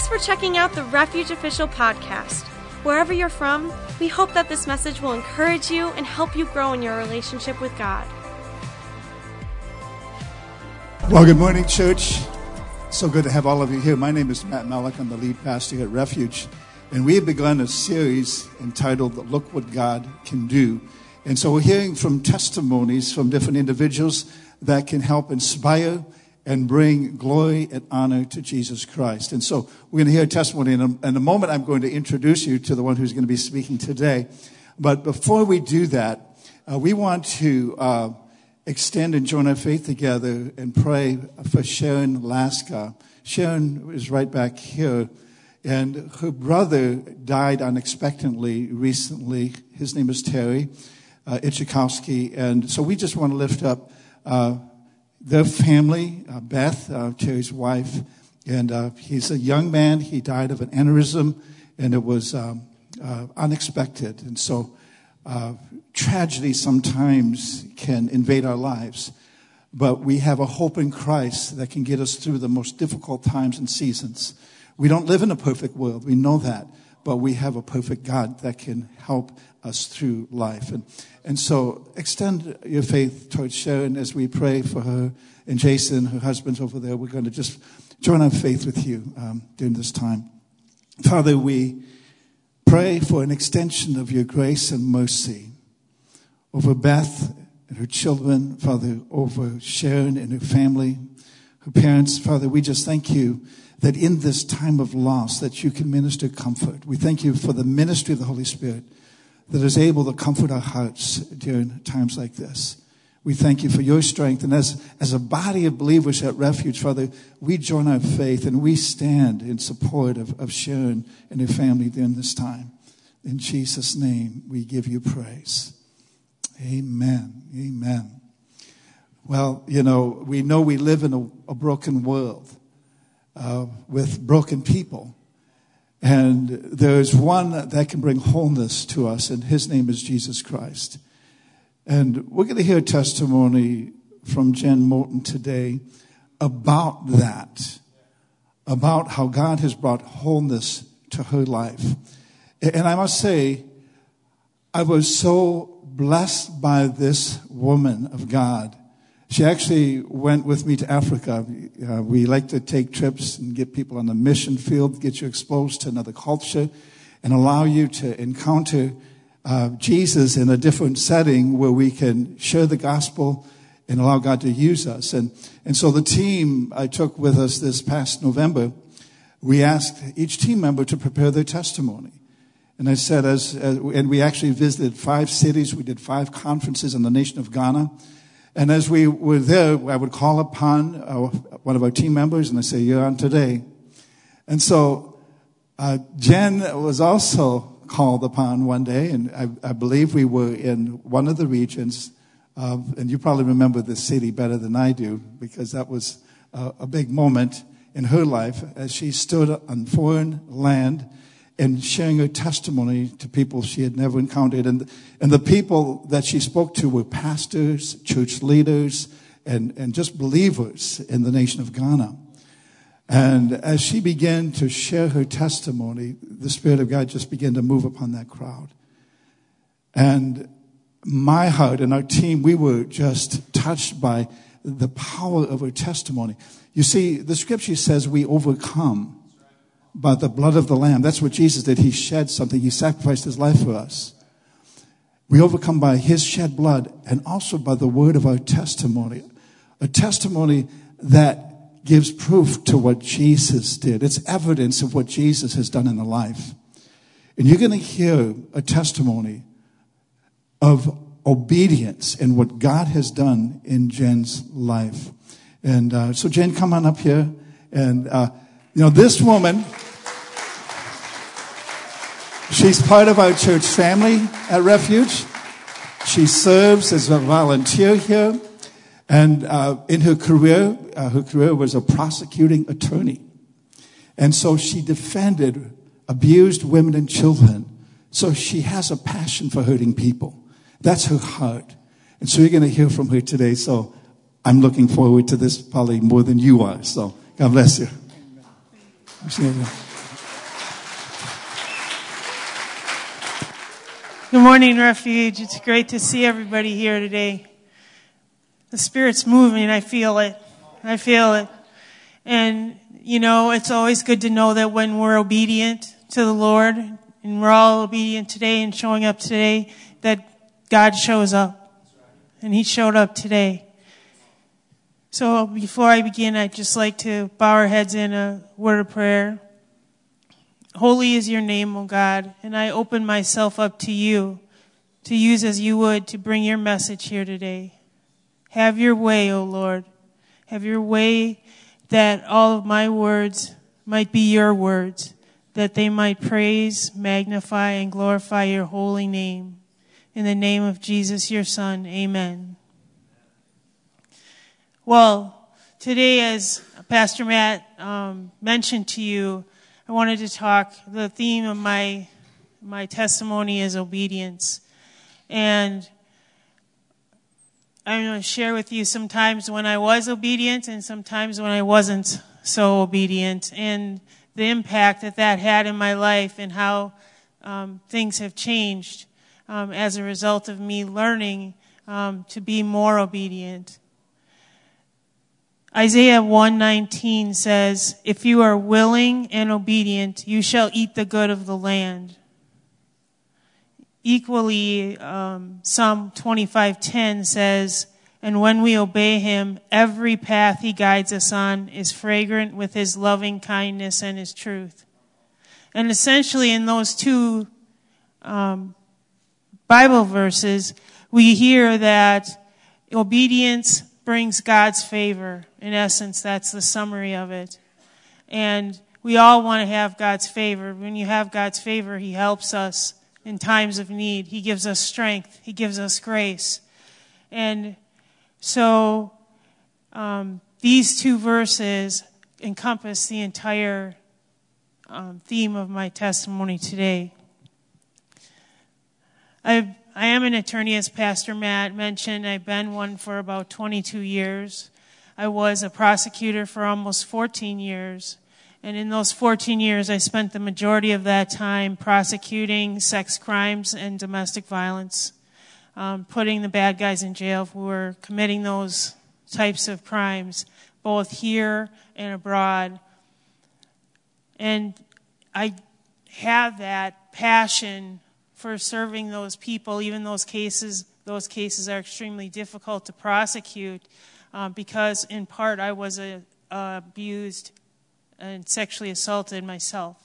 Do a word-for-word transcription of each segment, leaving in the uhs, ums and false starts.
Thanks for checking out the Refuge Official podcast. Wherever you're from, we hope that this message will encourage you and help you grow in your relationship with God. Well, good morning, church. So good to have all of you here. My name is Matt Malik. I'm the lead pastor here at Refuge. And we have begun a series entitled, Look What God Can Do. And so we're hearing from testimonies from different individuals that can help inspire and bring glory and honor to Jesus Christ. And so we're going to hear a testimony. In a, in a moment, I'm going to introduce you to the one who's going to be speaking today. But before we do that, uh, we want to uh, extend and join our faith together and pray for Sharon Lasker. Sharon is right back here. And her brother died unexpectedly recently. His name is Terry uh, Itchikowski. And so we just want to lift up uh their family, uh, Beth, uh, Terry's wife, and uh, he's a young man. He died of an aneurysm, and it was um, uh, unexpected. And so uh, tragedy sometimes can invade our lives, but we have a hope in Christ that can get us through the most difficult times and seasons. We don't live in a perfect world. We know that, but we have a perfect God that can help us through life. And and so extend your faith towards Sharon as we pray for her. And Jason, her husband's over there. We're going to just join our faith with you um, during this time. Father, we pray for an extension of your grace and mercy over Beth and her children, Father, over Sharon and her family, her parents. Father, we just thank you that in this time of loss that you can minister comfort. We thank you for the ministry of the Holy Spirit that is able to comfort our hearts during times like this. We thank you for your strength. And as, as a body of believers at Refuge, Father, we join our faith and we stand in support of, of Sharon and her family during this time. In Jesus' name, we give you praise. Amen. Amen. Well, you know, we know we live in a, a broken world. Uh, with broken people. And there's one that can bring wholeness to us, and his name is Jesus Christ. And we're going to hear testimony from Jen Moton today about that, about how God has brought wholeness to her life. And I must say, I was so blessed by this woman of God. She actually went with me to Africa. Uh, we like to take trips and get people on the mission field, get you exposed to another culture, and allow you to encounter uh, Jesus in a different setting where we can share the gospel and allow God to use us. And, and so the team I took with us this past November, we asked each team member to prepare their testimony. And I said, as, as and we actually visited five cities. We did five conferences in the nation of Ghana. And as we were there, I would call upon our, one of our team members, and I say, you're on today. And so uh, Jen was also called upon one day, and I, I believe we were in one of the regions, uh, and you probably remember the city better than I do, because that was uh, a big moment in her life as she stood on foreign land and sharing her testimony to people she had never encountered. And and the people that she spoke to were pastors, church leaders, and, and just believers in the nation of Ghana. And as she began to share her testimony, the Spirit of God just began to move upon that crowd. And my heart and our team, we were just touched by the power of her testimony. You see, the Scripture says we overcome by the blood of the Lamb. That's what Jesus did. He shed something. He sacrificed his life for us. We overcome by his shed blood and also by the word of our testimony, a testimony that gives proof to what Jesus did. It's evidence of what Jesus has done in the life. And you're going to hear a testimony of obedience and what God has done in Jen's life. And uh, so, Jen, come on up here. And uh you know, this woman, she's part of our church family at Refuge. She serves as a volunteer here. And uh, in her career, uh, her career was a prosecuting attorney. And so she defended abused women and children. So she has a passion for hurting people. That's her heart. And so you're going to hear from her today. So I'm looking forward to this probably more than you are. So God bless you. Appreciate it. Good morning, Refuge. It's great to see everybody here today. The Spirit's moving. I feel it. I feel it. And, you know, it's always good to know that when we're obedient to the Lord, and we're all obedient today and showing up today, that God shows up. And He showed up today. So before I begin, I'd just like to bow our heads in a word of prayer. Holy is your name, O God, and I open myself up to you to use as you would to bring your message here today. Have your way, O Lord. Have your way that all of my words might be your words, that they might praise, magnify, and glorify your holy name. In the name of Jesus, your Son, amen. Well, today, as Pastor Matt um, mentioned to you, I wanted to talk, the theme of my my testimony is obedience. And I'm going to share with you sometimes when I was obedient and sometimes when I wasn't so obedient, and the impact that that had in my life and how um, things have changed um, as a result of me learning um, to be more obedient. Isaiah one nineteen says, "If you are willing and obedient, you shall eat the good of the land." Equally, um, Psalm twenty-five ten says, "And when we obey Him, every path He guides us on is fragrant with His loving kindness and His truth." And essentially, in those two um, Bible verses, we hear that obedience brings God's favor. In essence, that's the summary of it. And we all want to have God's favor. When you have God's favor, He helps us in times of need. He gives us strength. He gives us grace. And so um, these two verses encompass the entire um, theme of my testimony today. I've I am an attorney, as Pastor Matt mentioned. I've been one for about twenty-two years. I was a prosecutor for almost fourteen years. And in those fourteen years, I spent the majority of that time prosecuting sex crimes and domestic violence, um, putting the bad guys in jail who were committing those types of crimes, both here and abroad. And I have that passion for serving those people, even those cases, those cases are extremely difficult to prosecute uh, because, in part, I was a, uh, abused and sexually assaulted myself.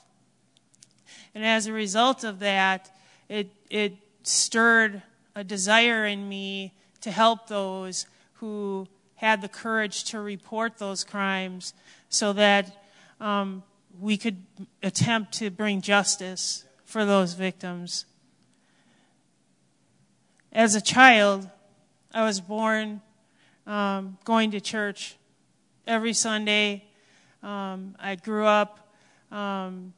And as a result of that, it it stirred a desire in me to help those who had the courage to report those crimes so that um, we could attempt to bring justice for those victims. As a child, I was born um, going to church every Sunday. Um, I grew up um,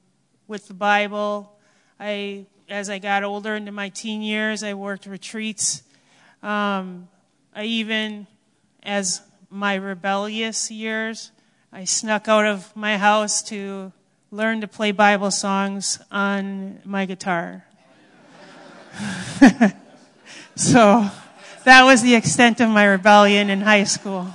with the Bible. I, as I got older into my teen years, I worked retreats. Um, I even, as my rebellious years, I snuck out of my house to learn to play Bible songs on my guitar. So that was the extent of my rebellion in high school.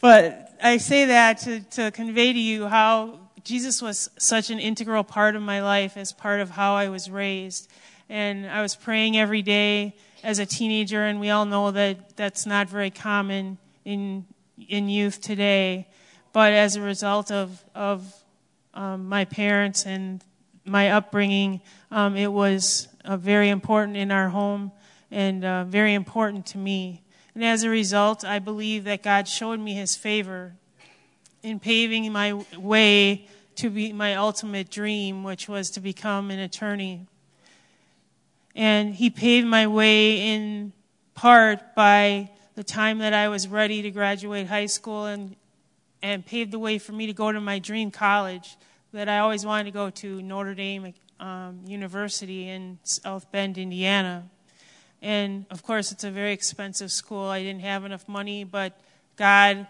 But I say that to, to convey to you how Jesus was such an integral part of my life as part of how I was raised. And I was praying every day as a teenager, and we all know that that's not very common in in youth today. But as a result of, of um, my parents and my upbringing, um, it was uh, very important in our home and uh, very important to me. And as a result, I believe that God showed me His favor in paving my way to be my ultimate dream, which was to become an attorney. And He paved my way in part by the time that I was ready to graduate high school and, and paved the way for me to go to my dream college that I always wanted to go to, Notre Dame um, University in South Bend, Indiana. And, of course, it's a very expensive school. I didn't have enough money, but God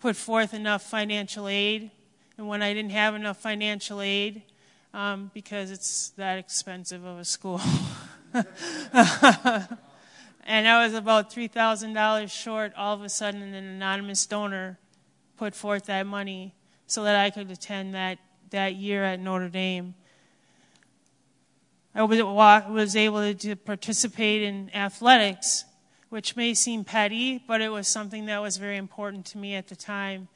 put forth enough financial aid. And when I didn't have enough financial aid, um, because it's that expensive of a school. And I was about three thousand dollars short. All of a sudden, an anonymous donor put forth that money so that I could attend that, that year at Notre Dame. I was able to participate in athletics, which may seem petty, but it was something that was very important to me at the time,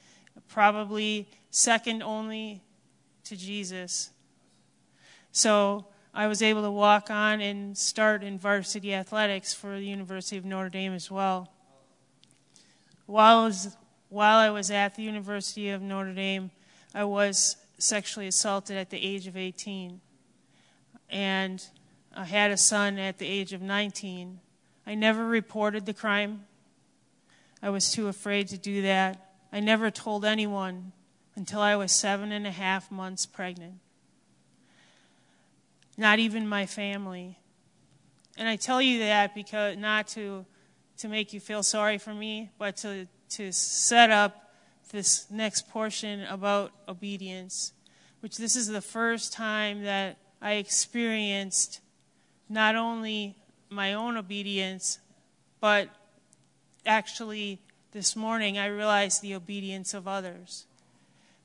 probably second only to Jesus. So I was able to walk on and start in varsity athletics for the University of Notre Dame as well. While I was, while I was at the University of Notre Dame, I was sexually assaulted at the age of eighteen. And I had a son at the age of nineteen. I never reported the crime. I was too afraid to do that. I never told anyone until I was seven and a half months pregnant. Not even my family. And I tell you that because not to to make you feel sorry for me, but to to set up this next portion about obedience, which this is the first time that I experienced not only my own obedience, but actually this morning I realized the obedience of others.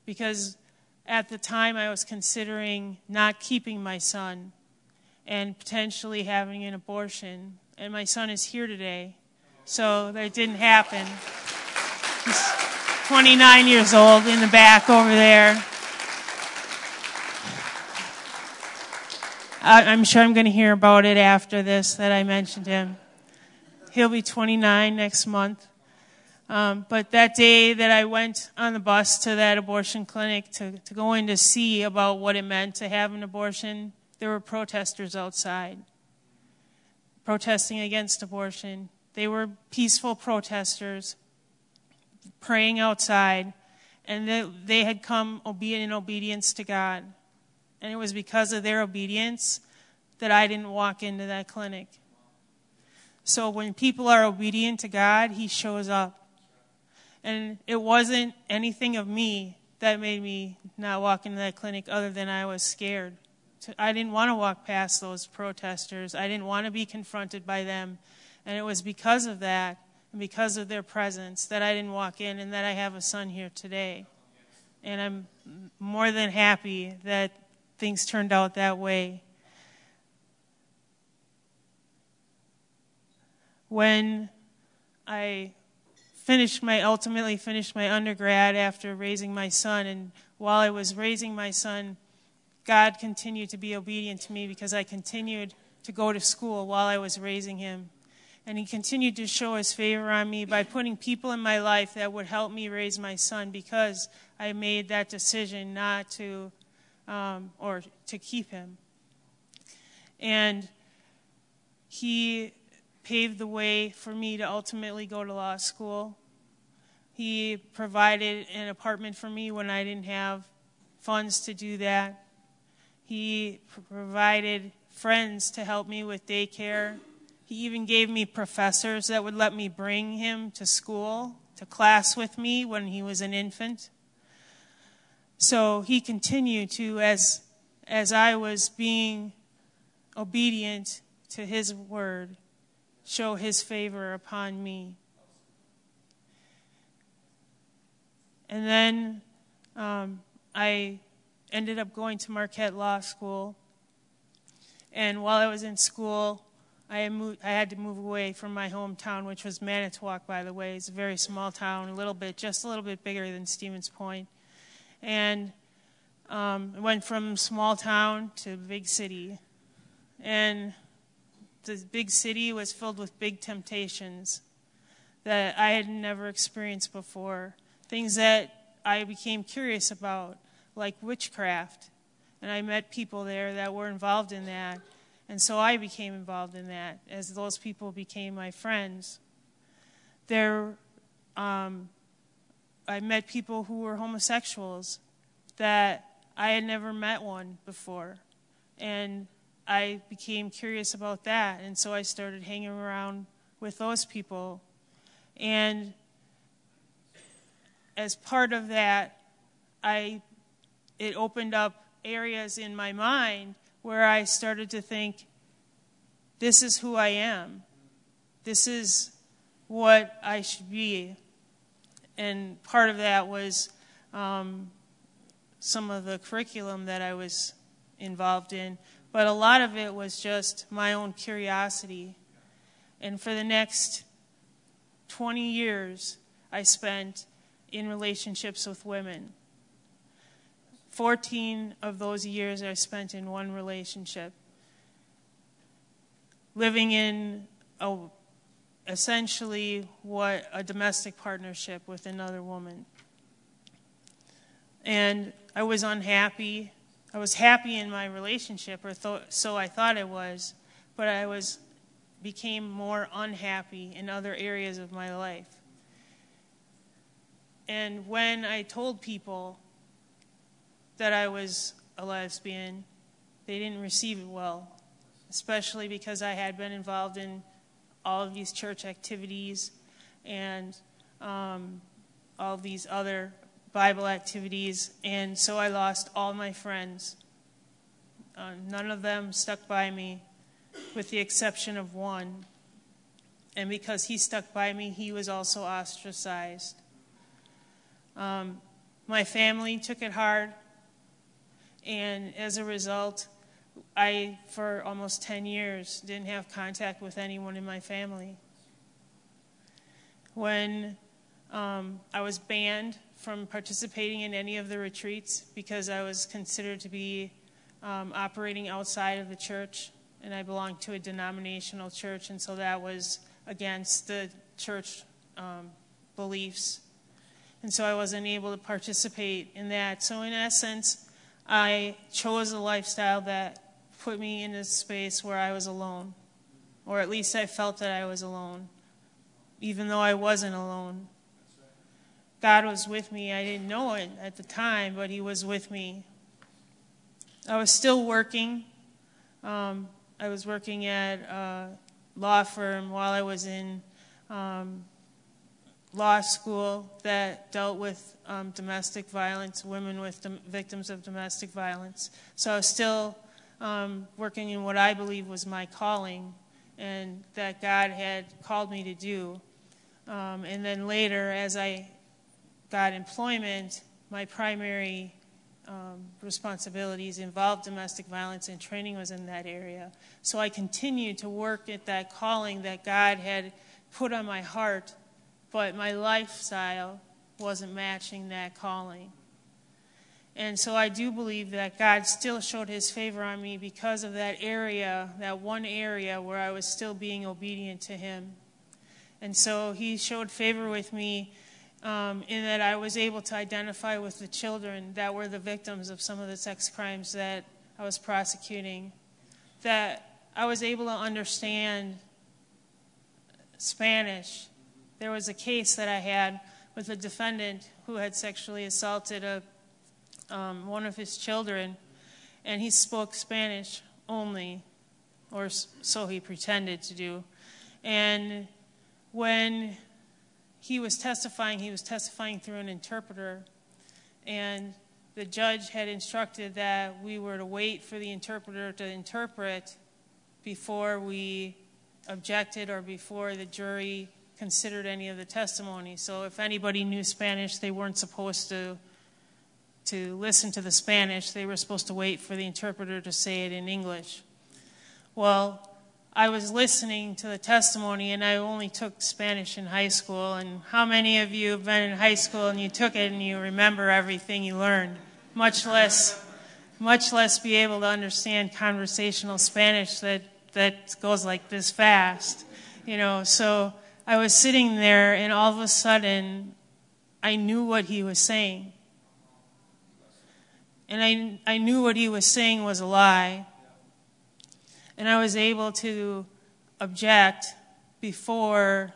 Because at the time I was considering not keeping my son and potentially having an abortion. And my son is here today, so that didn't happen. He's twenty-nine years old in the back over there. I'm sure I'm going to hear about it after this that I mentioned him. He'll be twenty-nine next month. Um, but that day that I went on the bus to that abortion clinic to, to go in to see about what it meant to have an abortion, there were protesters outside protesting against abortion. They were peaceful protesters praying outside, and they, they had come in obedience to God. And it was because of their obedience that I didn't walk into that clinic. So when people are obedient to God, He shows up. And it wasn't anything of me that made me not walk into that clinic other than I was scared. I didn't want to walk past those protesters. I didn't want to be confronted by them. And it was because of that and because of their presence that I didn't walk in and that I have a son here today. And I'm more than happy that things turned out that way. When I finished my, ultimately finished my undergrad after raising my son, and while I was raising my son, God continued to be obedient to me because I continued to go to school while I was raising him. And He continued to show His favor on me by putting people in my life that would help me raise my son because I made that decision not to Um, or to keep him. And He paved the way for me to ultimately go to law school. He provided an apartment for me when I didn't have funds to do that. He provided friends to help me with daycare. He even gave me professors that would let me bring him to school, to class with me when he was an infant. So He continued to, as as I was being obedient to His word, show His favor upon me. And then um, I ended up going to Marquette Law School. And while I was in school, I, moved, I had to move away from my hometown, which was Manitowoc, by the way. It's a very small town, a little bit, just a little bit bigger than Stevens Point. And um, went from small town to big city. And the big city was filled with big temptations that I had never experienced before. Things that I became curious about, like witchcraft. And I met people there that were involved in that. And so I became involved in that as those people became my friends. There... Um, I met people who were homosexuals that I had never met one before. And I became curious about that. And so I started hanging around with those people. And as part of that, I it opened up areas in my mind where I started to think, this is who I am. This is what I should be. And part of that was um, some of the curriculum that I was involved in. But a lot of it was just my own curiosity. And for the next twenty years, I spent in relationships with women. fourteen of those years I spent in one relationship, living in a, essentially what a domestic partnership with another woman. And I was unhappy. I was happy in my relationship, or th- so I thought I was, but I was became more unhappy in other areas of my life. And when I told people that I was a lesbian, they didn't receive it well, especially because I had been involved in all of these church activities and um, all of these other Bible activities, and so I lost all my friends. Uh, none of them stuck by me, with the exception of one. And because he stuck by me, he was also ostracized. Um, my family took it hard. And as a result, I, for almost ten years, didn't have contact with anyone in my family. When um, I was banned from participating in any of the retreats because I was considered to be um, operating outside of the church, and I belonged to a denominational church, and so that was against the church um, beliefs. And so I wasn't able to participate in that. So in essence, I chose a lifestyle that put me in a space where I was alone, or at least I felt that I was alone, even though I wasn't alone. God was with me. I didn't know it at the time, but he was with me. I was still working. Um, I was working at a law firm while I was in um, law school that dealt with um, domestic violence, women with dom- victims of domestic violence. So I was still um, working in what I believe was my calling and that God had called me to do. Um, and then later, as I got employment, my primary um, responsibilities involved domestic violence, and training was in that area. So I continued to work at that calling that God had put on my heart, but my lifestyle wasn't matching that calling. And so I do believe that God still showed his favor on me because of that area, that one area where I was still being obedient to him. And so he showed favor with me um, in that I was able to identify with the children that were the victims of some of the sex crimes that I was prosecuting, that I was able to understand Spanish. There was a case that I had with a defendant who had sexually assaulted a, um, one of his children, and he spoke Spanish only, or so he pretended to do. And when he was testifying, he was testifying through an interpreter, and the judge had instructed that we were to wait for the interpreter to interpret before we objected or before the jury considered any of the testimony. So if anybody knew Spanish, they weren't supposed to to listen to the Spanish. They were supposed to wait for the interpreter to say it in English. Well, I was listening to the testimony, and I only took Spanish in high school. And how many of you have been in high school and you took it and you remember everything you learned, much less much less be able to understand conversational Spanish that, that goes like this fast, you know? So I was sitting there, and all of a sudden, I knew what he was saying. And I I knew what he was saying was a lie. And I was able to object before,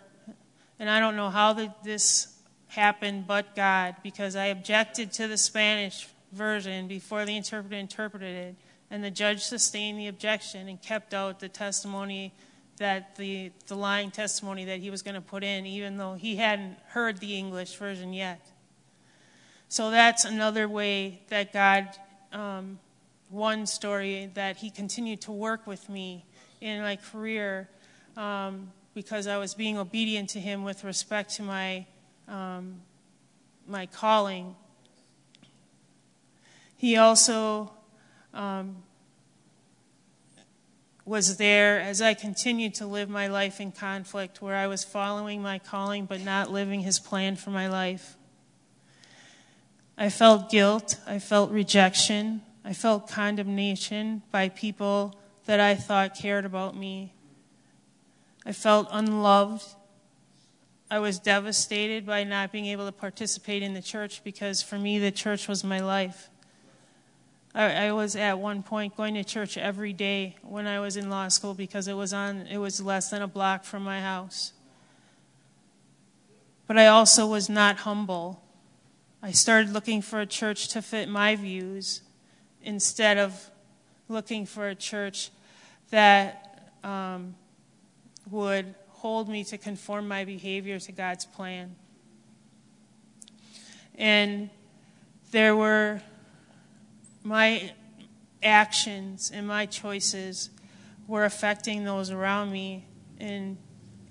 and I don't know how the, this happened but God, because I objected to the Spanish version before the interpreter interpreted it, and the judge sustained the objection and kept out the testimony that the, the lying testimony that he was going to put in, even though he hadn't heard the English version yet. So that's another way that God um, one story that he continued to work with me in my career um, because I was being obedient to him with respect to my um, my calling. He also um, was there as I continued to live my life in conflict, where I was following my calling but not living his plan for my life. I felt guilt. I felt rejection. I felt condemnation by people that I thought cared about me. I felt unloved. I was devastated by not being able to participate in the church because for me the church was my life. I, I was at one point going to church every day when I was in law school because it was on. It was less than a block from my house. But I also was not humble. I started looking for a church to fit my views instead of looking for a church that um, would hold me to conform my behavior to God's plan. And there were my actions and my choices were affecting those around me and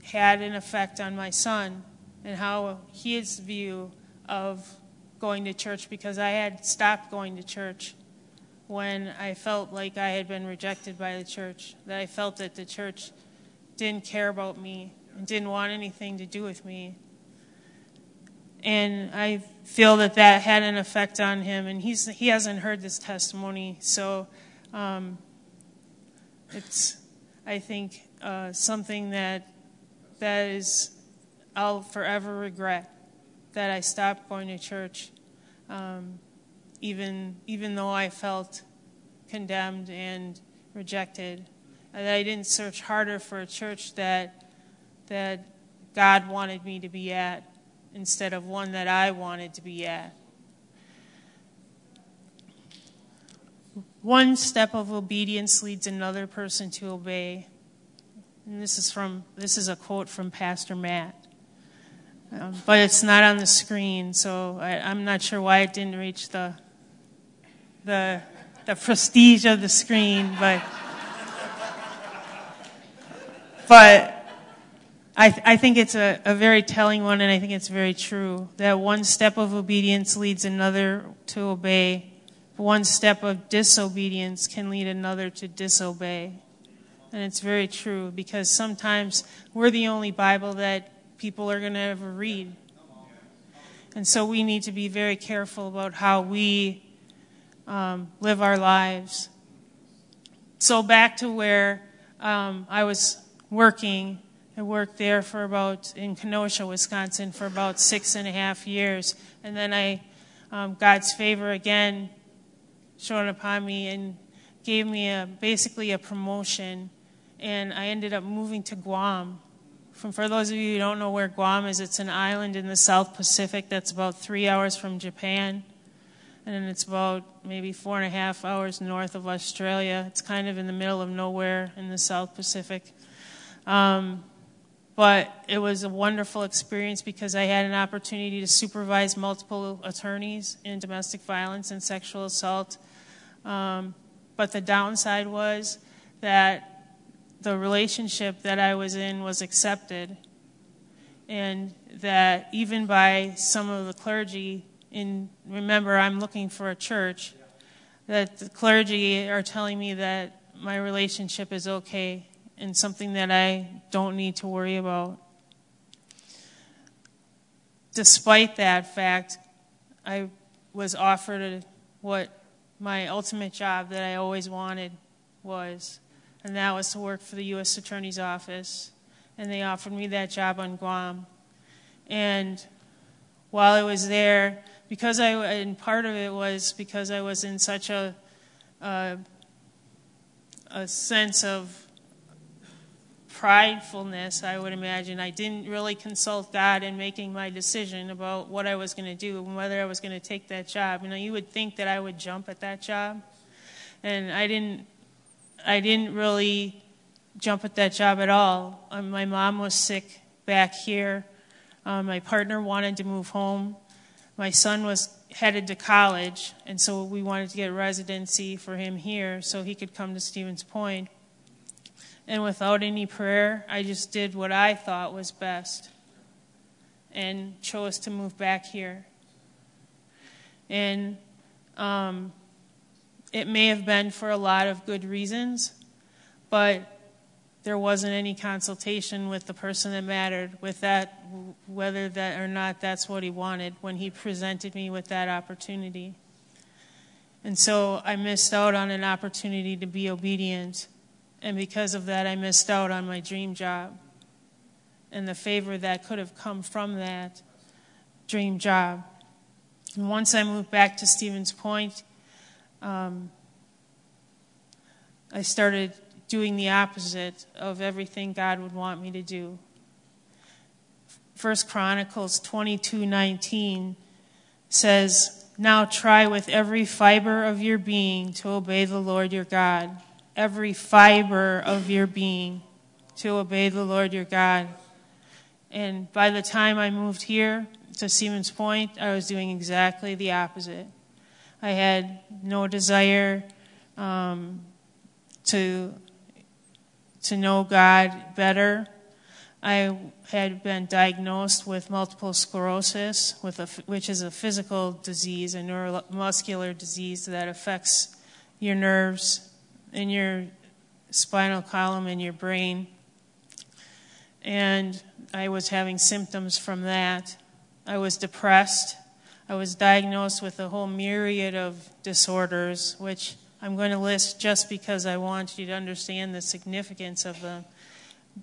had an effect on my son and how his view of going to church, because I had stopped going to church when I felt like I had been rejected by the church, that I felt that the church didn't care about me and didn't want anything to do with me. And I feel that that had an effect on him, and he's he hasn't heard this testimony, so um, it's, I think, uh, something that that is I'll forever regret, that I stopped going to church. Um, Even even though I felt condemned and rejected, and I didn't search harder for a church that that God wanted me to be at instead of one that I wanted to be at. One step of obedience leads another person to obey. And this is from this is a quote from Pastor Matt. Um, but it's not on the screen, so I, I'm not sure why it didn't reach the the the prestige of the screen, but but I th- I think it's a, a very telling one, and I think it's very true, that one step of obedience leads another to obey. One step of disobedience can lead another to disobey. And it's very true, because sometimes we're the only Bible that people are going to ever read. And so we need to be very careful about how we Um, live our lives. So back to where um, I was working. I worked there for about, in Kenosha, Wisconsin, for about six and a half years. And then I, um, God's favor again shone upon me and gave me a basically a promotion. And I ended up moving to Guam. From, for those of you who don't know where Guam is, it's an island in the South Pacific that's about three hours from Japan. And it's about maybe four and a half hours north of Australia. It's kind of in the middle of nowhere in the South Pacific. Um, but it was a wonderful experience because I had an opportunity to supervise multiple attorneys in domestic violence and sexual assault. Um, but the downside was that the relationship that I was in was accepted, and that even by some of the clergy, and remember, I'm looking for a church, that the clergy are telling me that my relationship is okay and something that I don't need to worry about. Despite that fact, I was offered a, what my ultimate job that I always wanted was, and that was to work for the U S Attorney's Office. And they offered me that job on Guam. And while I was there, Because I, and part of it was because I was in such a, a, a sense of pridefulness, I would imagine. I didn't really consult God in making my decision about what I was going to do and whether I was going to take that job. You know, you would think that I would jump at that job, and I didn't. I didn't really jump at that job at all. Um, my mom was sick back here. Um, my partner wanted to move home. My son was headed to college, and so we wanted to get a residency for him here so he could come to Stevens Point. And without any prayer, I just did what I thought was best and chose to move back here. And um, it may have been for a lot of good reasons, but there wasn't any consultation with the person that mattered, with that, whether that or not that's what he wanted when he presented me with that opportunity. And so I missed out on an opportunity to be obedient, and because of that I missed out on my dream job and the favor that could have come from that dream job. And once I moved back to Stevens Point, um, I started doing the opposite of everything God would want me to do. First Chronicles twenty-two nineteen says, "Now try with every fiber of your being to obey the Lord your God." Every fiber of your being to obey the Lord your God. And by the time I moved here to Stevens Point, I was doing exactly the opposite. I had no desire um, to... to know God better. I had been diagnosed with multiple sclerosis, with a, which is a physical disease, a neuromuscular disease that affects your nerves and your spinal column and your brain. And I was having symptoms from that. I was depressed. I was diagnosed with a whole myriad of disorders, which I'm going to list just because I want you to understand the significance of the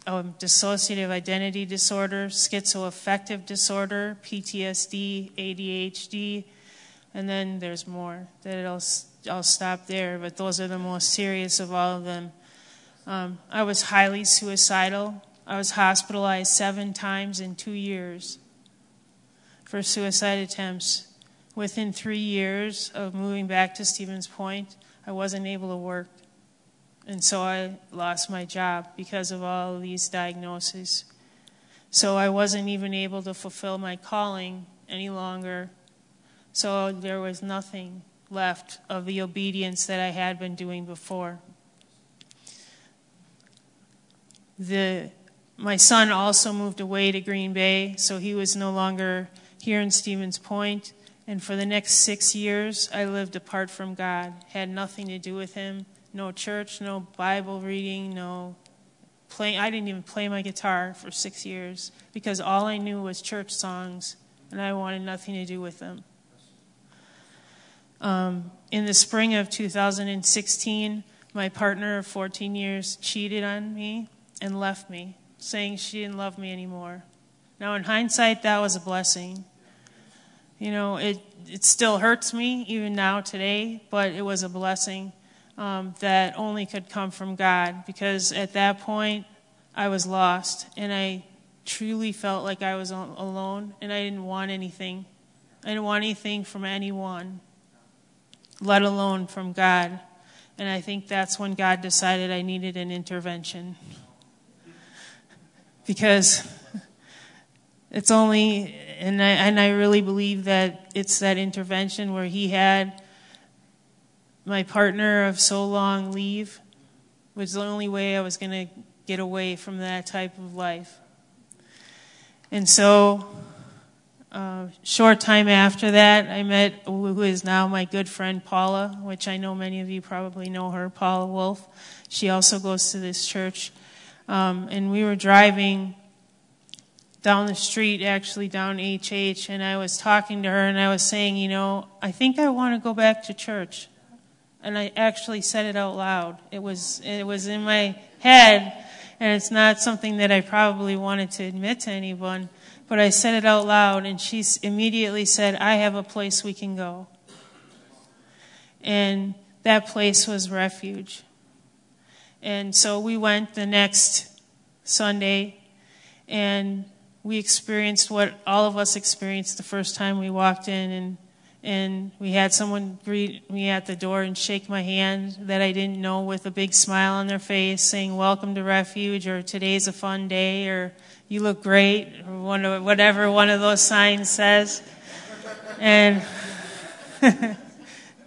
um, dissociative identity disorder, schizoaffective disorder, P T S D, A D H D, and then there's more. I'll, I'll stop there, but those are the most serious of all of them. Um, I was highly suicidal. I was hospitalized seven times in two years for suicide attempts. Within three years of moving back to Stevens Point, I wasn't able to work, and so I lost my job because of all of these diagnoses. So I wasn't even able to fulfill my calling any longer, so there was nothing left of the obedience that I had been doing before. The, my son also moved away to Green Bay, so he was no longer here in Stevens Point. And for the next six years, I lived apart from God, had nothing to do with him, no church, no Bible reading, no playing. I didn't even play my guitar for six years because all I knew was church songs, and I wanted nothing to do with them. Um, in the spring of two thousand sixteen, my partner of fourteen years cheated on me and left me, saying she didn't love me anymore. Now, in hindsight, that was a blessing. You know, it, it still hurts me even now today, but it was a blessing um, that only could come from God, because at that point I was lost and I truly felt like I was alone, and I didn't want anything. I didn't want anything from anyone, let alone from God. And I think that's when God decided I needed an intervention, because it's only, and I, and I really believe that it's that intervention where he had my partner of so long leave, which is the only way I was going to get away from that type of life. And so, uh, short time after that, I met who is now my good friend Paula, which I know many of you probably know her, Paula Wolf. She also goes to this church. Um, and we were driving down the street, actually down H H, and I was talking to her, and I was saying, you know, I think I want to go back to church. And I actually said it out loud. It was it was in my head, and it's not something that I probably wanted to admit to anyone, but I said it out loud, and she immediately said, I have a place we can go. And that place was Refuge. And so we went the next Sunday, and we experienced what all of us experienced the first time we walked in, and and we had someone greet me at the door and shake my hand that I didn't know, with a big smile on their face saying, welcome to Refuge, or today's a fun day, or you look great, or one of, whatever one of those signs says. And and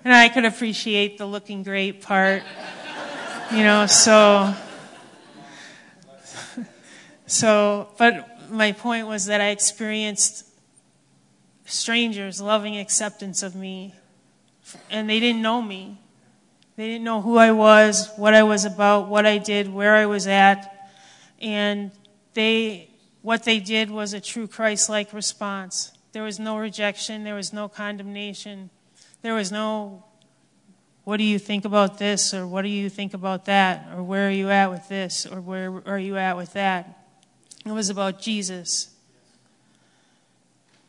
I could appreciate the looking great part, you know, so, so, but my point was that I experienced strangers loving acceptance of me, and they didn't know me. They didn't know who I was, what I was about, what I did, where I was at, and they, what they did was a true Christ-like response. There was no rejection, there was no condemnation, there was no, what do you think about this, or what do you think about that, or where are you at with this, or where are you at with that. It was about Jesus.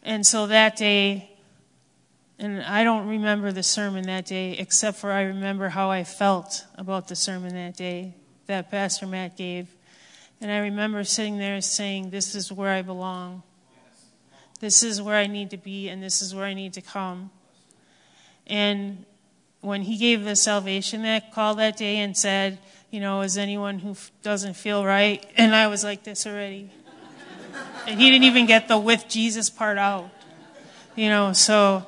And so that day, and I don't remember the sermon that day, except for I remember how I felt about the sermon that day that Pastor Matt gave. And I remember sitting there saying, this is where I belong. This is where I need to be, and this is where I need to come. And when he gave the salvation act call that day and said, you know, is anyone who f- doesn't feel right? And I was like this already. And he didn't even get the with Jesus part out. You know, so...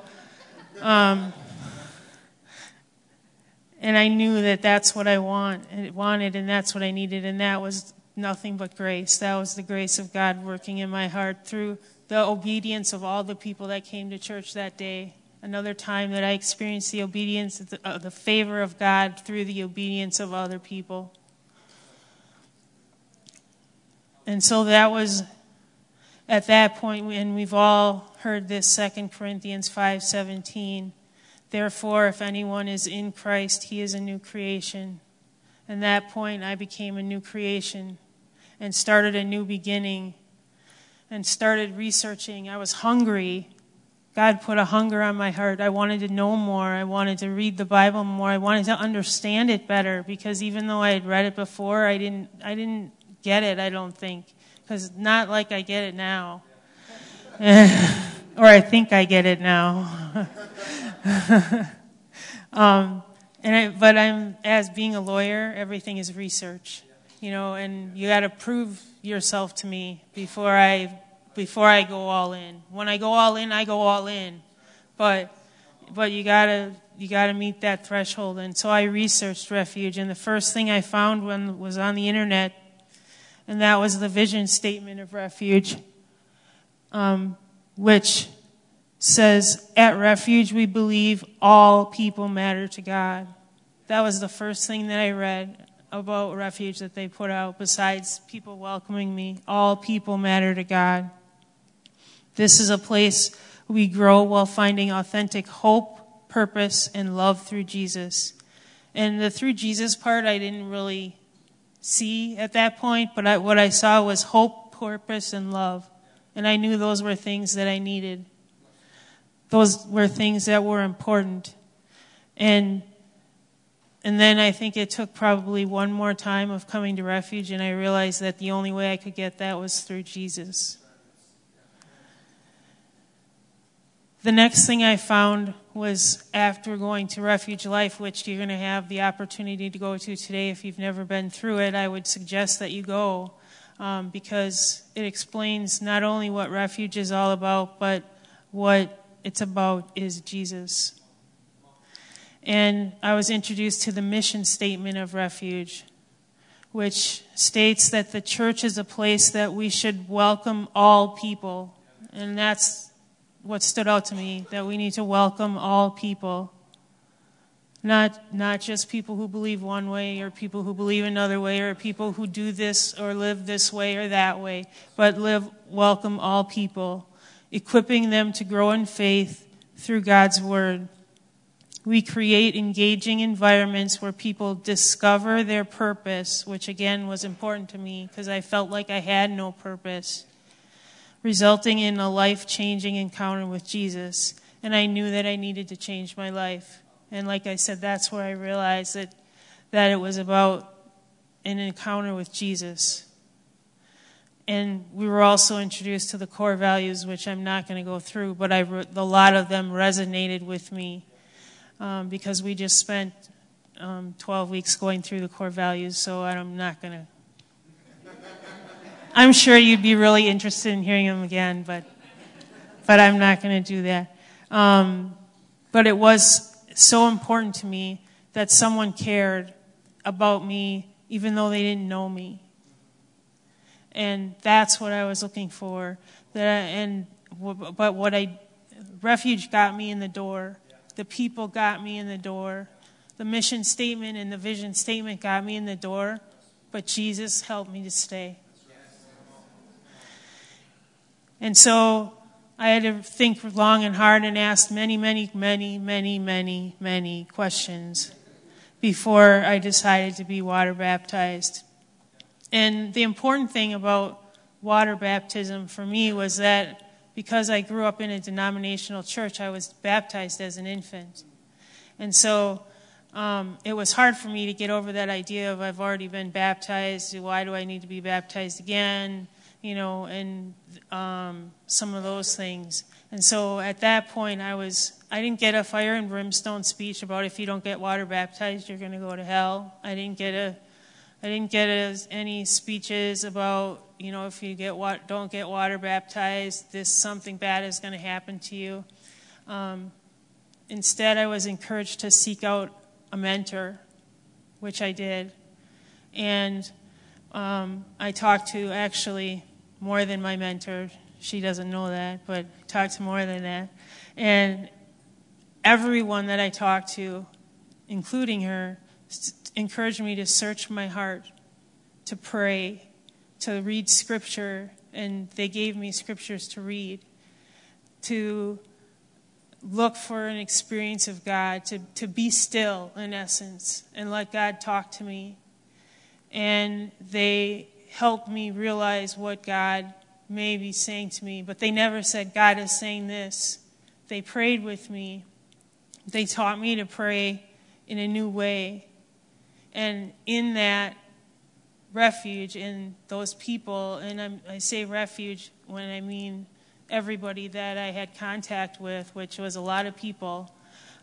Um, and I knew that that's what I want, and wanted, and that's what I needed, and that was nothing but grace. That was the grace of God working in my heart through the obedience of all the people that came to church that day. Another time that I experienced the obedience, the, uh, the favor of God through the obedience of other people. And so that was at that point, and we've all heard this, Second Corinthians five seventeen. Therefore, if anyone is in Christ, he is a new creation. At that point, I became a new creation and started a new beginning and started researching. I was hungry. God put a hunger on my heart. I wanted to know more. I wanted to read the Bible more. I wanted to understand it better, because even though I had read it before, I didn't, I didn't get it, I don't think. Because not like I get it now. Or I think I get it now. um, and I, but I'm, as being a lawyer, everything is research, you know, and you got to prove yourself to me before I before I go all in. When I go all in, I go all in. But but you gotta you gotta meet that threshold. And so I researched Refuge, and the first thing I found when was on the internet. And that was the vision statement of Refuge, um, which says, at Refuge we believe all people matter to God. That was the first thing that I read about Refuge that they put out, besides people welcoming me. All people matter to God. This is a place we grow while finding authentic hope, purpose, and love through Jesus. And the through Jesus part I didn't really... see at that point, but I, what I saw was hope, purpose, and love. And I knew those were things that I needed. Those were things that were important. And and then I think it took probably one more time of coming to Refuge, and I realized that the only way I could get that was through Jesus. The next thing I found was after going to Refuge Life, which you're going to have the opportunity to go to today. If you've never been through it, I would suggest that you go um, because it explains not only what Refuge is all about, but what it's about is Jesus. And I was introduced to the mission statement of Refuge, which states that the church is a place that we should welcome all people. And that's what stood out to me, that we need to welcome all people, not not just people who believe one way or people who believe another way or people who do this or live this way or that way, but live welcome all people, equipping them to grow in faith through God's word. We create engaging environments where people discover their purpose, which again was important to me because I felt like I had no purpose, resulting in a life-changing encounter with Jesus. And I knew that I needed to change my life. And like I said, that's where I realized that, that it was about an encounter with Jesus. And we were also introduced to the core values, which I'm not going to go through, but I, a lot of them resonated with me um, because we just spent um, twelve weeks going through the core values, so I'm not going to... I'm sure you'd be really interested in hearing them again, but but I'm not going to do that. Um, But it was so important to me that someone cared about me even though they didn't know me. And that's what I was looking for. That I, and but what I Refuge got me in the door. The people got me in the door. The mission statement and the vision statement got me in the door, but Jesus helped me to stay. And so I had to think long and hard and ask many, many, many, many, many, many questions before I decided to be water baptized. And the important thing about water baptism for me was that because I grew up in a denominational church, I was baptized as an infant. And so um, it was hard for me to get over that idea of I've already been baptized. Why do I need to be baptized again? You know, and um, some of those things. And so at that point, I was, I didn't get a fire and brimstone speech about if you don't get water baptized, you're going to go to hell. I didn't get a, I didn't get a, any speeches about, you know, if you get wa- don't get water baptized, this something bad is going to happen to you. Um, instead, I was encouraged to seek out a mentor, which I did. And um, I talked to actually more than my mentor. She doesn't know that, but I talked to more than that. And everyone that I talked to, including her, st- encouraged me to search my heart, to pray, to read scripture, and they gave me scriptures to read, to look for an experience of God, to, to be still, in essence, and let God talk to me. And they helped me realize what God may be saying to me, but they never said, God is saying this. They prayed with me. They taught me to pray in a new way. And in that, refuge in those people, and I'm, I say refuge when I mean everybody that I had contact with, which was a lot of people,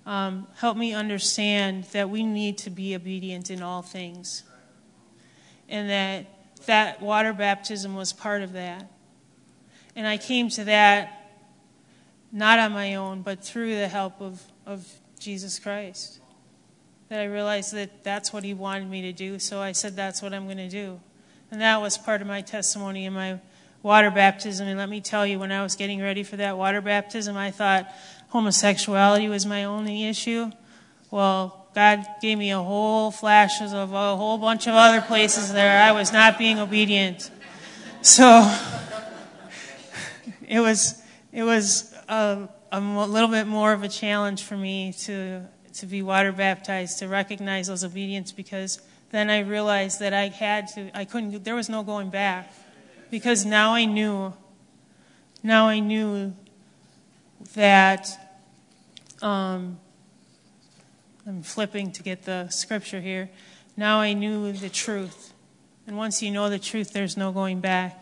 um, helped me understand that we need to be obedient in all things, and that that water baptism was part of that. And I came to that not on my own, but through the help of, of Jesus Christ. That I realized that that's what he wanted me to do, so I said that's what I'm going to do. And that was part of my testimony in my water baptism. And let me tell you, when I was getting ready for that water baptism, I thought homosexuality was my only issue. Well, God gave me a whole flash of a whole bunch of other places there. I was not being obedient. So it was it was a, a little bit more of a challenge for me to... to be water baptized, to recognize those obedience, because then I realized that I had to, I couldn't, there was no going back, because now I knew, now I knew that, um, I'm flipping to get the scripture here, now I knew the truth, and once you know the truth, there's no going back.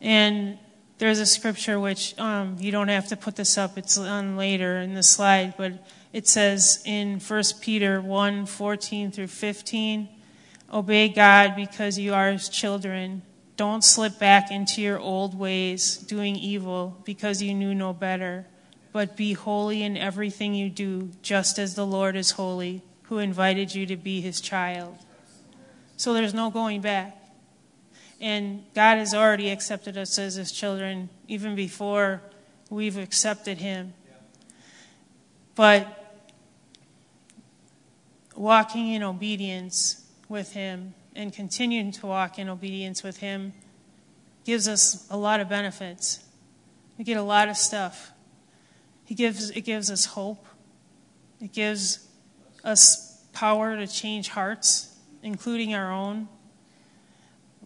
And there's a scripture which, um, you don't have to put this up, it's on later in the slide, but it says in First Peter one, fourteen through fifteen, obey God because you are his children. Don't slip back into your old ways, doing evil because you knew no better. But be holy in everything you do, just as the Lord is holy, who invited you to be his child. So there's no going back. And God has already accepted us as his children even before we've accepted him. But walking in obedience with him and continuing to walk in obedience with him gives us a lot of benefits. We get a lot of stuff. He gives, it gives us hope. It gives us power to change hearts, including our own.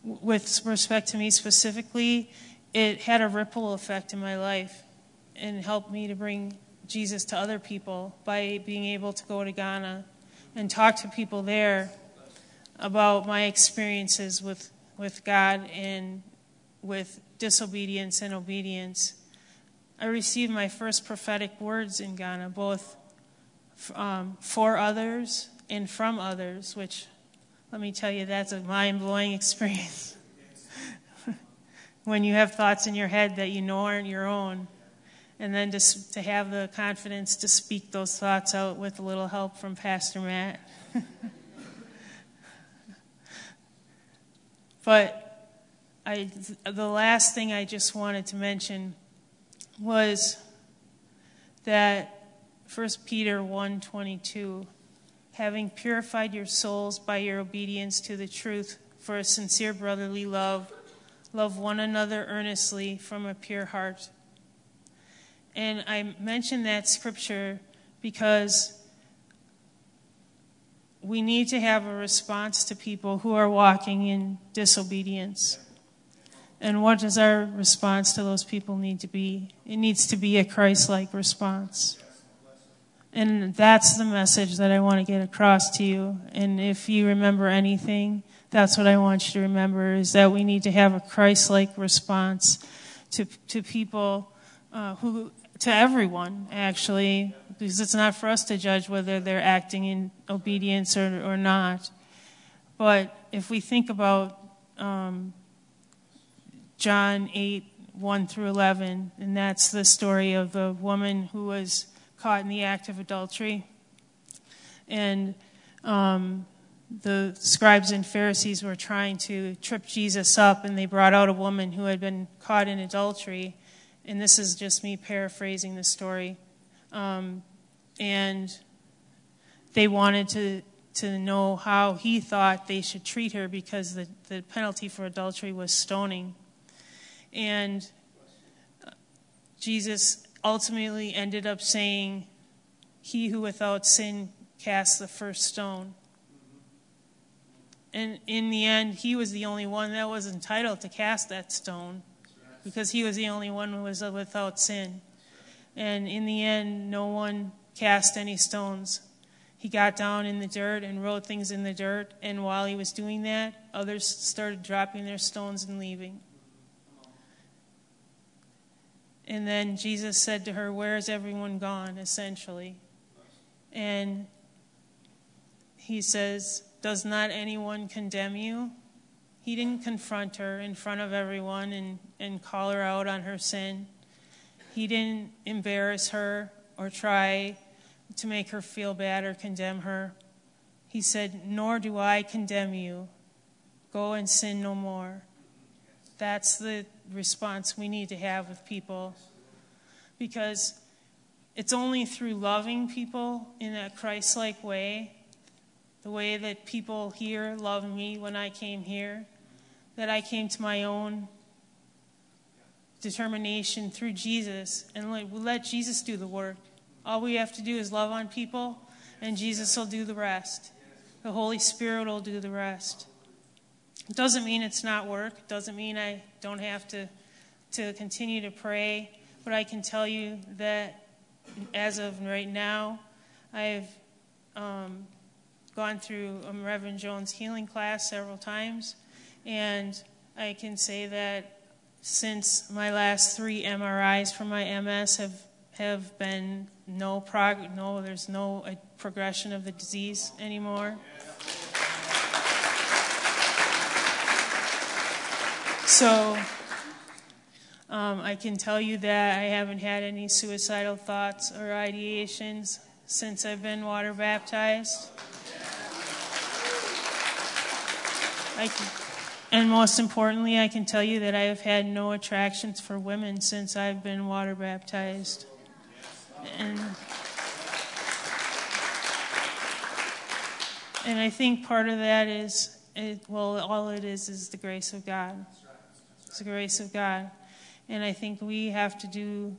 With respect to me specifically, it had a ripple effect in my life and helped me to bring Jesus to other people by being able to go to Ghana and talk to people there about my experiences with, with God and with disobedience and obedience. I received my first prophetic words in Ghana, both um, for others and from others, which... let me tell you, that's a mind-blowing experience. When you have thoughts in your head that you know aren't your own, and then just to have the confidence to speak those thoughts out with a little help from Pastor Matt. But I, the last thing I just wanted to mention was that First Peter one twenty-two, having purified your souls by your obedience to the truth for a sincere brotherly love, love one another earnestly from a pure heart. And I mention that scripture because we need to have a response to people who are walking in disobedience. And what does our response to those people need to be? It needs to be a Christ-like response. And that's the message that I want to get across to you. And if you remember anything, that's what I want you to remember, is that we need to have a Christ-like response to to people, uh, who, to everyone, actually, because it's not for us to judge whether they're acting in obedience or, or not. But if we think about um, John eight, one through eleven, and that's the story of the woman who was caught in the act of adultery, and um, the scribes and Pharisees were trying to trip Jesus up, and they brought out a woman who had been caught in adultery. And this is just me paraphrasing the story. Um, and they wanted to, to know how he thought they should treat her, because the, the penalty for adultery was stoning. And Jesus ultimately ended up saying, "He who without sin casts the first stone." And in the end, he was the only one that was entitled to cast that stone, because he was the only one who was without sin. And in the end, no one cast any stones. He got down in the dirt and wrote things in the dirt, and while he was doing that, others started dropping their stones and leaving. And then Jesus said to her, "Where is everyone gone?" essentially. And he says, "Does not anyone condemn you?" He didn't confront her in front of everyone and, and call her out on her sin. He didn't embarrass her or try to make her feel bad or condemn her. He said, "Nor do I condemn you. Go and sin no more." That's the response we need to have with people, because it's only through loving people in that Christ-like way, the way that people here love me when I came here, that I came to my own determination through Jesus, and let, let Jesus do the work. All we have to do is love on people, and Jesus will do the rest. The Holy Spirit will do the rest. It doesn't mean it's not work. It doesn't mean I don't have to, to continue to pray, but I can tell you that as of right now, I've... Um, gone through um, Reverend Jones' healing class several times, and I can say that since my last three M R Is for my M S have have been no prog no there's no uh, progression of the disease anymore. So um, I can tell you that I haven't had any suicidal thoughts or ideations since I've been water baptized. I can, and most importantly, I can tell you that I have had no attractions for women since I've been water baptized. And, and I think part of that is, it, well, all it is is the grace of God. It's the grace of God. And I think we have to do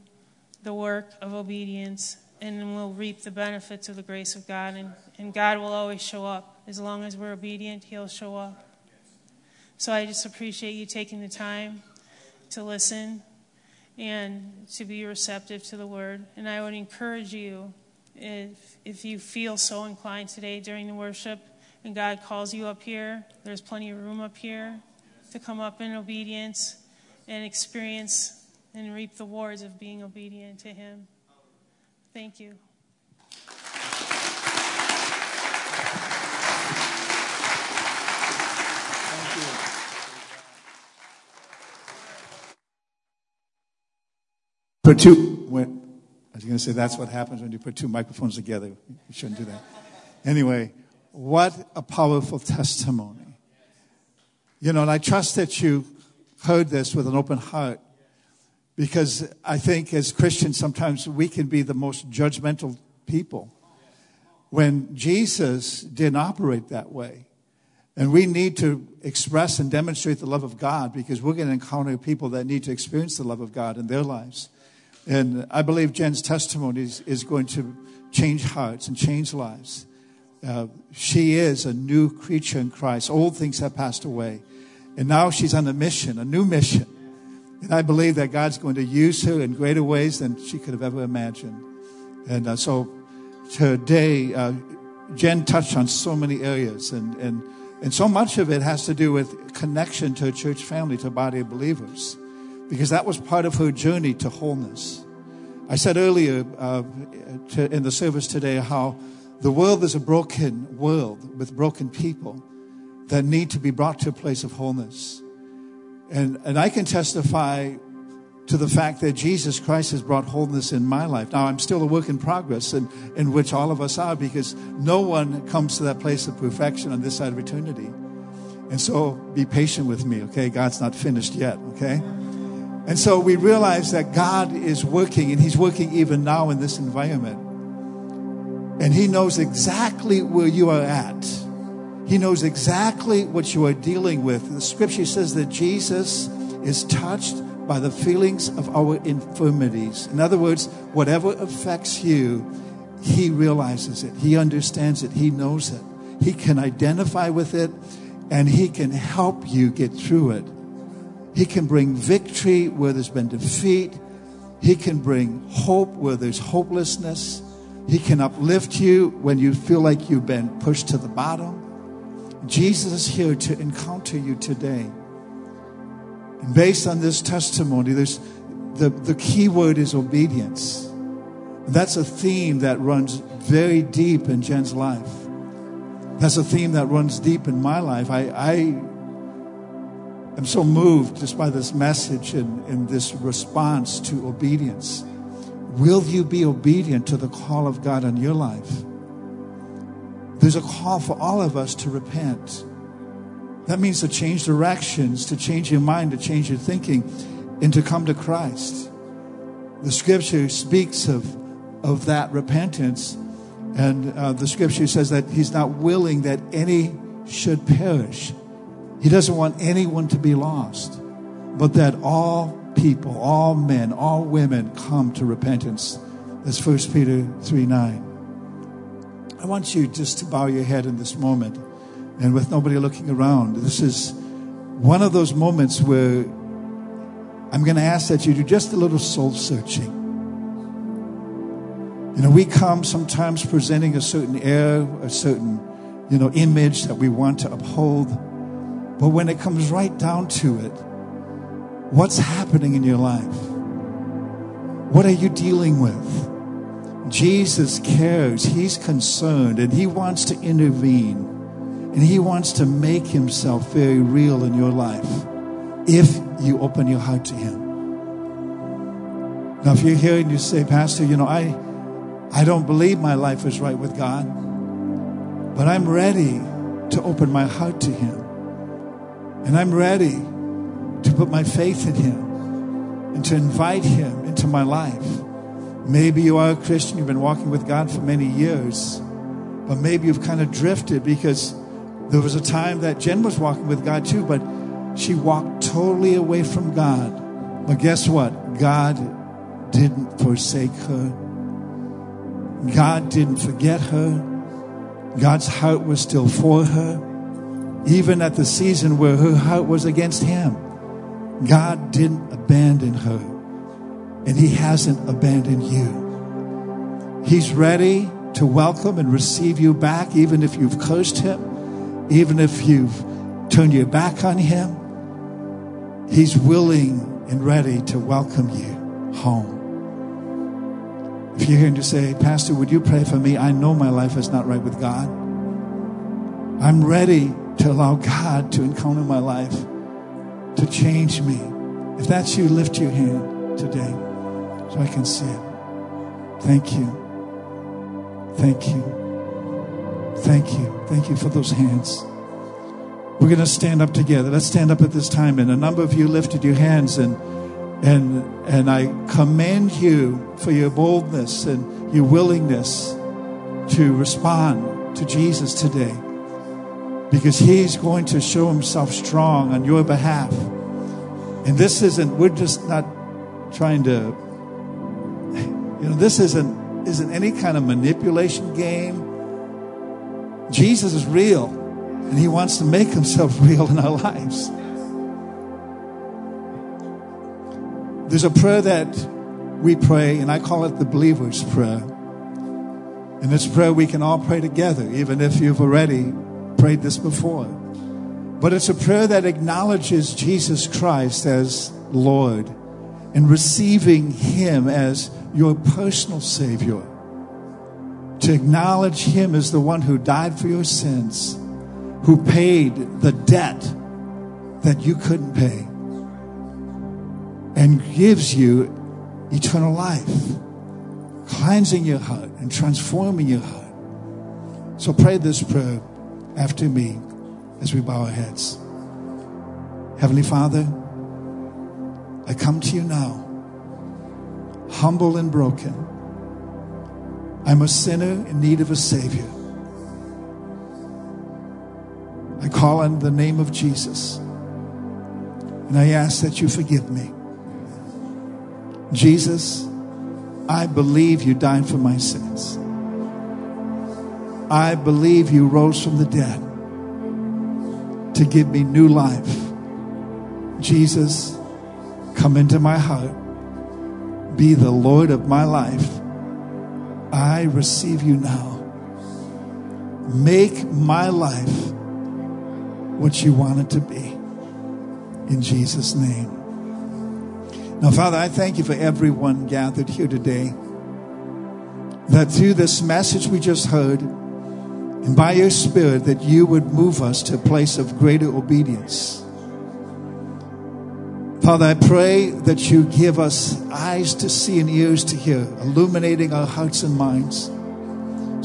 the work of obedience, and we'll reap the benefits of the grace of God. And, and God will always show up. As long as we're obedient, he'll show up. So I just appreciate you taking the time to listen and to be receptive to the word. And I would encourage you, if if you feel so inclined today during the worship and God calls you up here, there's plenty of room up here to come up in obedience and experience and reap the rewards of being obedient to him. Thank you. Two went. I was going to say that's what happens when you put two microphones together. You shouldn't do that. Anyway, what a powerful testimony. You know, and I trust that you heard this with an open heart, because I think as Christians sometimes we can be the most judgmental people when Jesus didn't operate that way. And we need to express and demonstrate the love of God, because we're going to encounter people that need to experience the love of God in their lives. And I believe Jen's testimony is, is going to change hearts and change lives. Uh, she is a new creature in Christ. Old things have passed away. And now she's on a mission, a new mission. And I believe that God's going to use her in greater ways than she could have ever imagined. And uh, so today, uh, Jen touched on so many areas. And, and, and so much of it has to do with connection to a church family, to a body of believers, because that was part of her journey to wholeness. I said earlier uh, to, in the service today how the world is a broken world with broken people that need to be brought to a place of wholeness. And, and I can testify to the fact that Jesus Christ has brought wholeness in my life. Now, I'm still a work in progress, in, in which all of us are, because no one comes to that place of perfection on this side of eternity. And so be patient with me, okay? God's not finished yet, okay? And so we realize that God is working, and he's working even now in this environment. And he knows exactly where you are at. He knows exactly what you are dealing with. The scripture says that Jesus is touched by the feelings of our infirmities. In other words, whatever affects you, he realizes it. He understands it. He knows it. He can identify with it, and he can help you get through it. He can bring victory where there's been defeat. He can bring hope where there's hopelessness. He can uplift you when you feel like you've been pushed to the bottom. Jesus is here to encounter you today. And based on this testimony, there's the, the key word is obedience. That's a theme that runs very deep in Jen's life. That's a theme that runs deep in my life. I... I I'm so moved just by this message and, and this response to obedience. Will you be obedient to the call of God on your life? There's a call for all of us to repent. That means to change directions, to change your mind, to change your thinking, and to come to Christ. The scripture speaks of, of that repentance, and uh, the scripture says that he's not willing that any should perish. He doesn't want anyone to be lost, but that all people, all men, all women come to repentance. That's First Peter three nine. I want you just to bow your head in this moment, and with nobody looking around. This is one of those moments where I'm going to ask that you do just a little soul searching. You know, we come sometimes presenting a certain air, a certain, you know, image that we want to uphold. But when it comes right down to it, what's happening in your life? What are you dealing with? Jesus cares. He's concerned, and he wants to intervene, and he wants to make himself very real in your life if you open your heart to him. Now, if you're here and you say, Pastor, you know, I, I don't believe my life is right with God, but I'm ready to open my heart to him. And I'm ready to put my faith in him and to invite him into my life. Maybe you are a Christian, you've been walking with God for many years, but maybe you've kind of drifted, because there was a time that Jen was walking with God too, but she walked totally away from God. But guess what? God didn't forsake her. God didn't forget her. God's heart was still for her. Even at the season where her heart was against him, God didn't abandon her, and he hasn't abandoned you. He's ready to welcome and receive you back, even if you've cursed him, even if you've turned your back on him. He's willing and ready to welcome you home. If you're here and you say, Pastor, would you pray for me? I know my life is not right with God. I'm ready to allow God to encounter my life, to change me. If that's you, lift your hand today so I can see it. Thank you. Thank you. Thank you. Thank you for those hands. We're going to stand up together. Let's stand up at this time. And a number of you lifted your hands, and and and I commend you for your boldness and your willingness to respond to Jesus today, because he's going to show himself strong on your behalf. And this isn't, we're just not trying to, you know, this isn't isn't any kind of manipulation game. Jesus is real, and he wants to make himself real in our lives. There's a prayer that we pray, and I call it the believer's prayer. And this prayer we can all pray together, even if you've already prayed this before. But it's a prayer that acknowledges Jesus Christ as Lord and receiving him as your personal Savior, to acknowledge him as the one who died for your sins, who paid the debt that you couldn't pay, and gives you eternal life, cleansing your heart and transforming your heart. So pray this prayer after me as we bow our heads. Heavenly Father, I come to you now, humble and broken. I'm a sinner in need of a Savior. I call on the name of Jesus, and I ask that you forgive me. Jesus, I believe you died for my sins. I believe you rose from the dead to give me new life. Jesus, come into my heart. Be the Lord of my life. I receive you now. Make my life what you want it to be. In Jesus' name. Now, Father, I thank you for everyone gathered here today, that through this message we just heard, and by your Spirit, that you would move us to a place of greater obedience. Father, I pray that you give us eyes to see and ears to hear, illuminating our hearts and minds,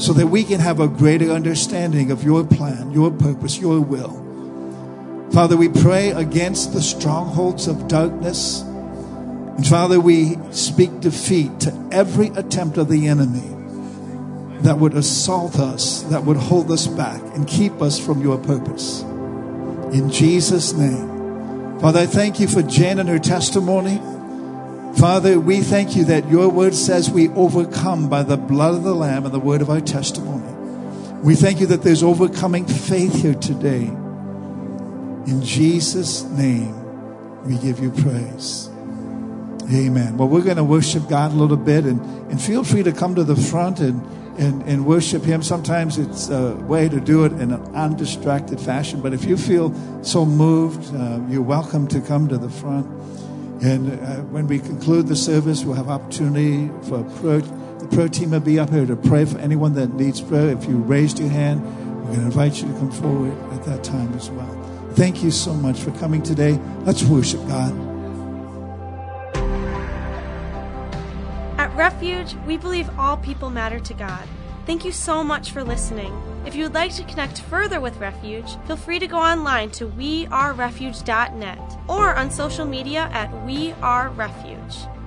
so that we can have a greater understanding of your plan, your purpose, your will. Father, we pray against the strongholds of darkness. And Father, we speak defeat to every attempt of the enemy that would assault us, that would hold us back and keep us from your purpose. In Jesus' name. Father, I thank you for Jen and her testimony. Father, we thank you that your word says we overcome by the blood of the Lamb and the word of our testimony. We thank you that there's overcoming faith here today. In Jesus' name, we give you praise. Amen. Well, we're going to worship God a little bit, and, and feel free to come to the front and, and, and worship him. Sometimes it's a way to do it in an undistracted fashion, but if you feel so moved, uh, you're welcome to come to the front. And uh, when we conclude the service, we'll have opportunity for prayer. The prayer team will be up here to pray for anyone that needs prayer. If you raised your hand, we're going to invite you to come forward at that time as well. Thank you so much for coming today. Let's worship God. Refuge, we believe all people matter to God. Thank you so much for listening. If you would like to connect further with Refuge, feel free to go online to we are refuge dot net or on social media at We Are Refuge.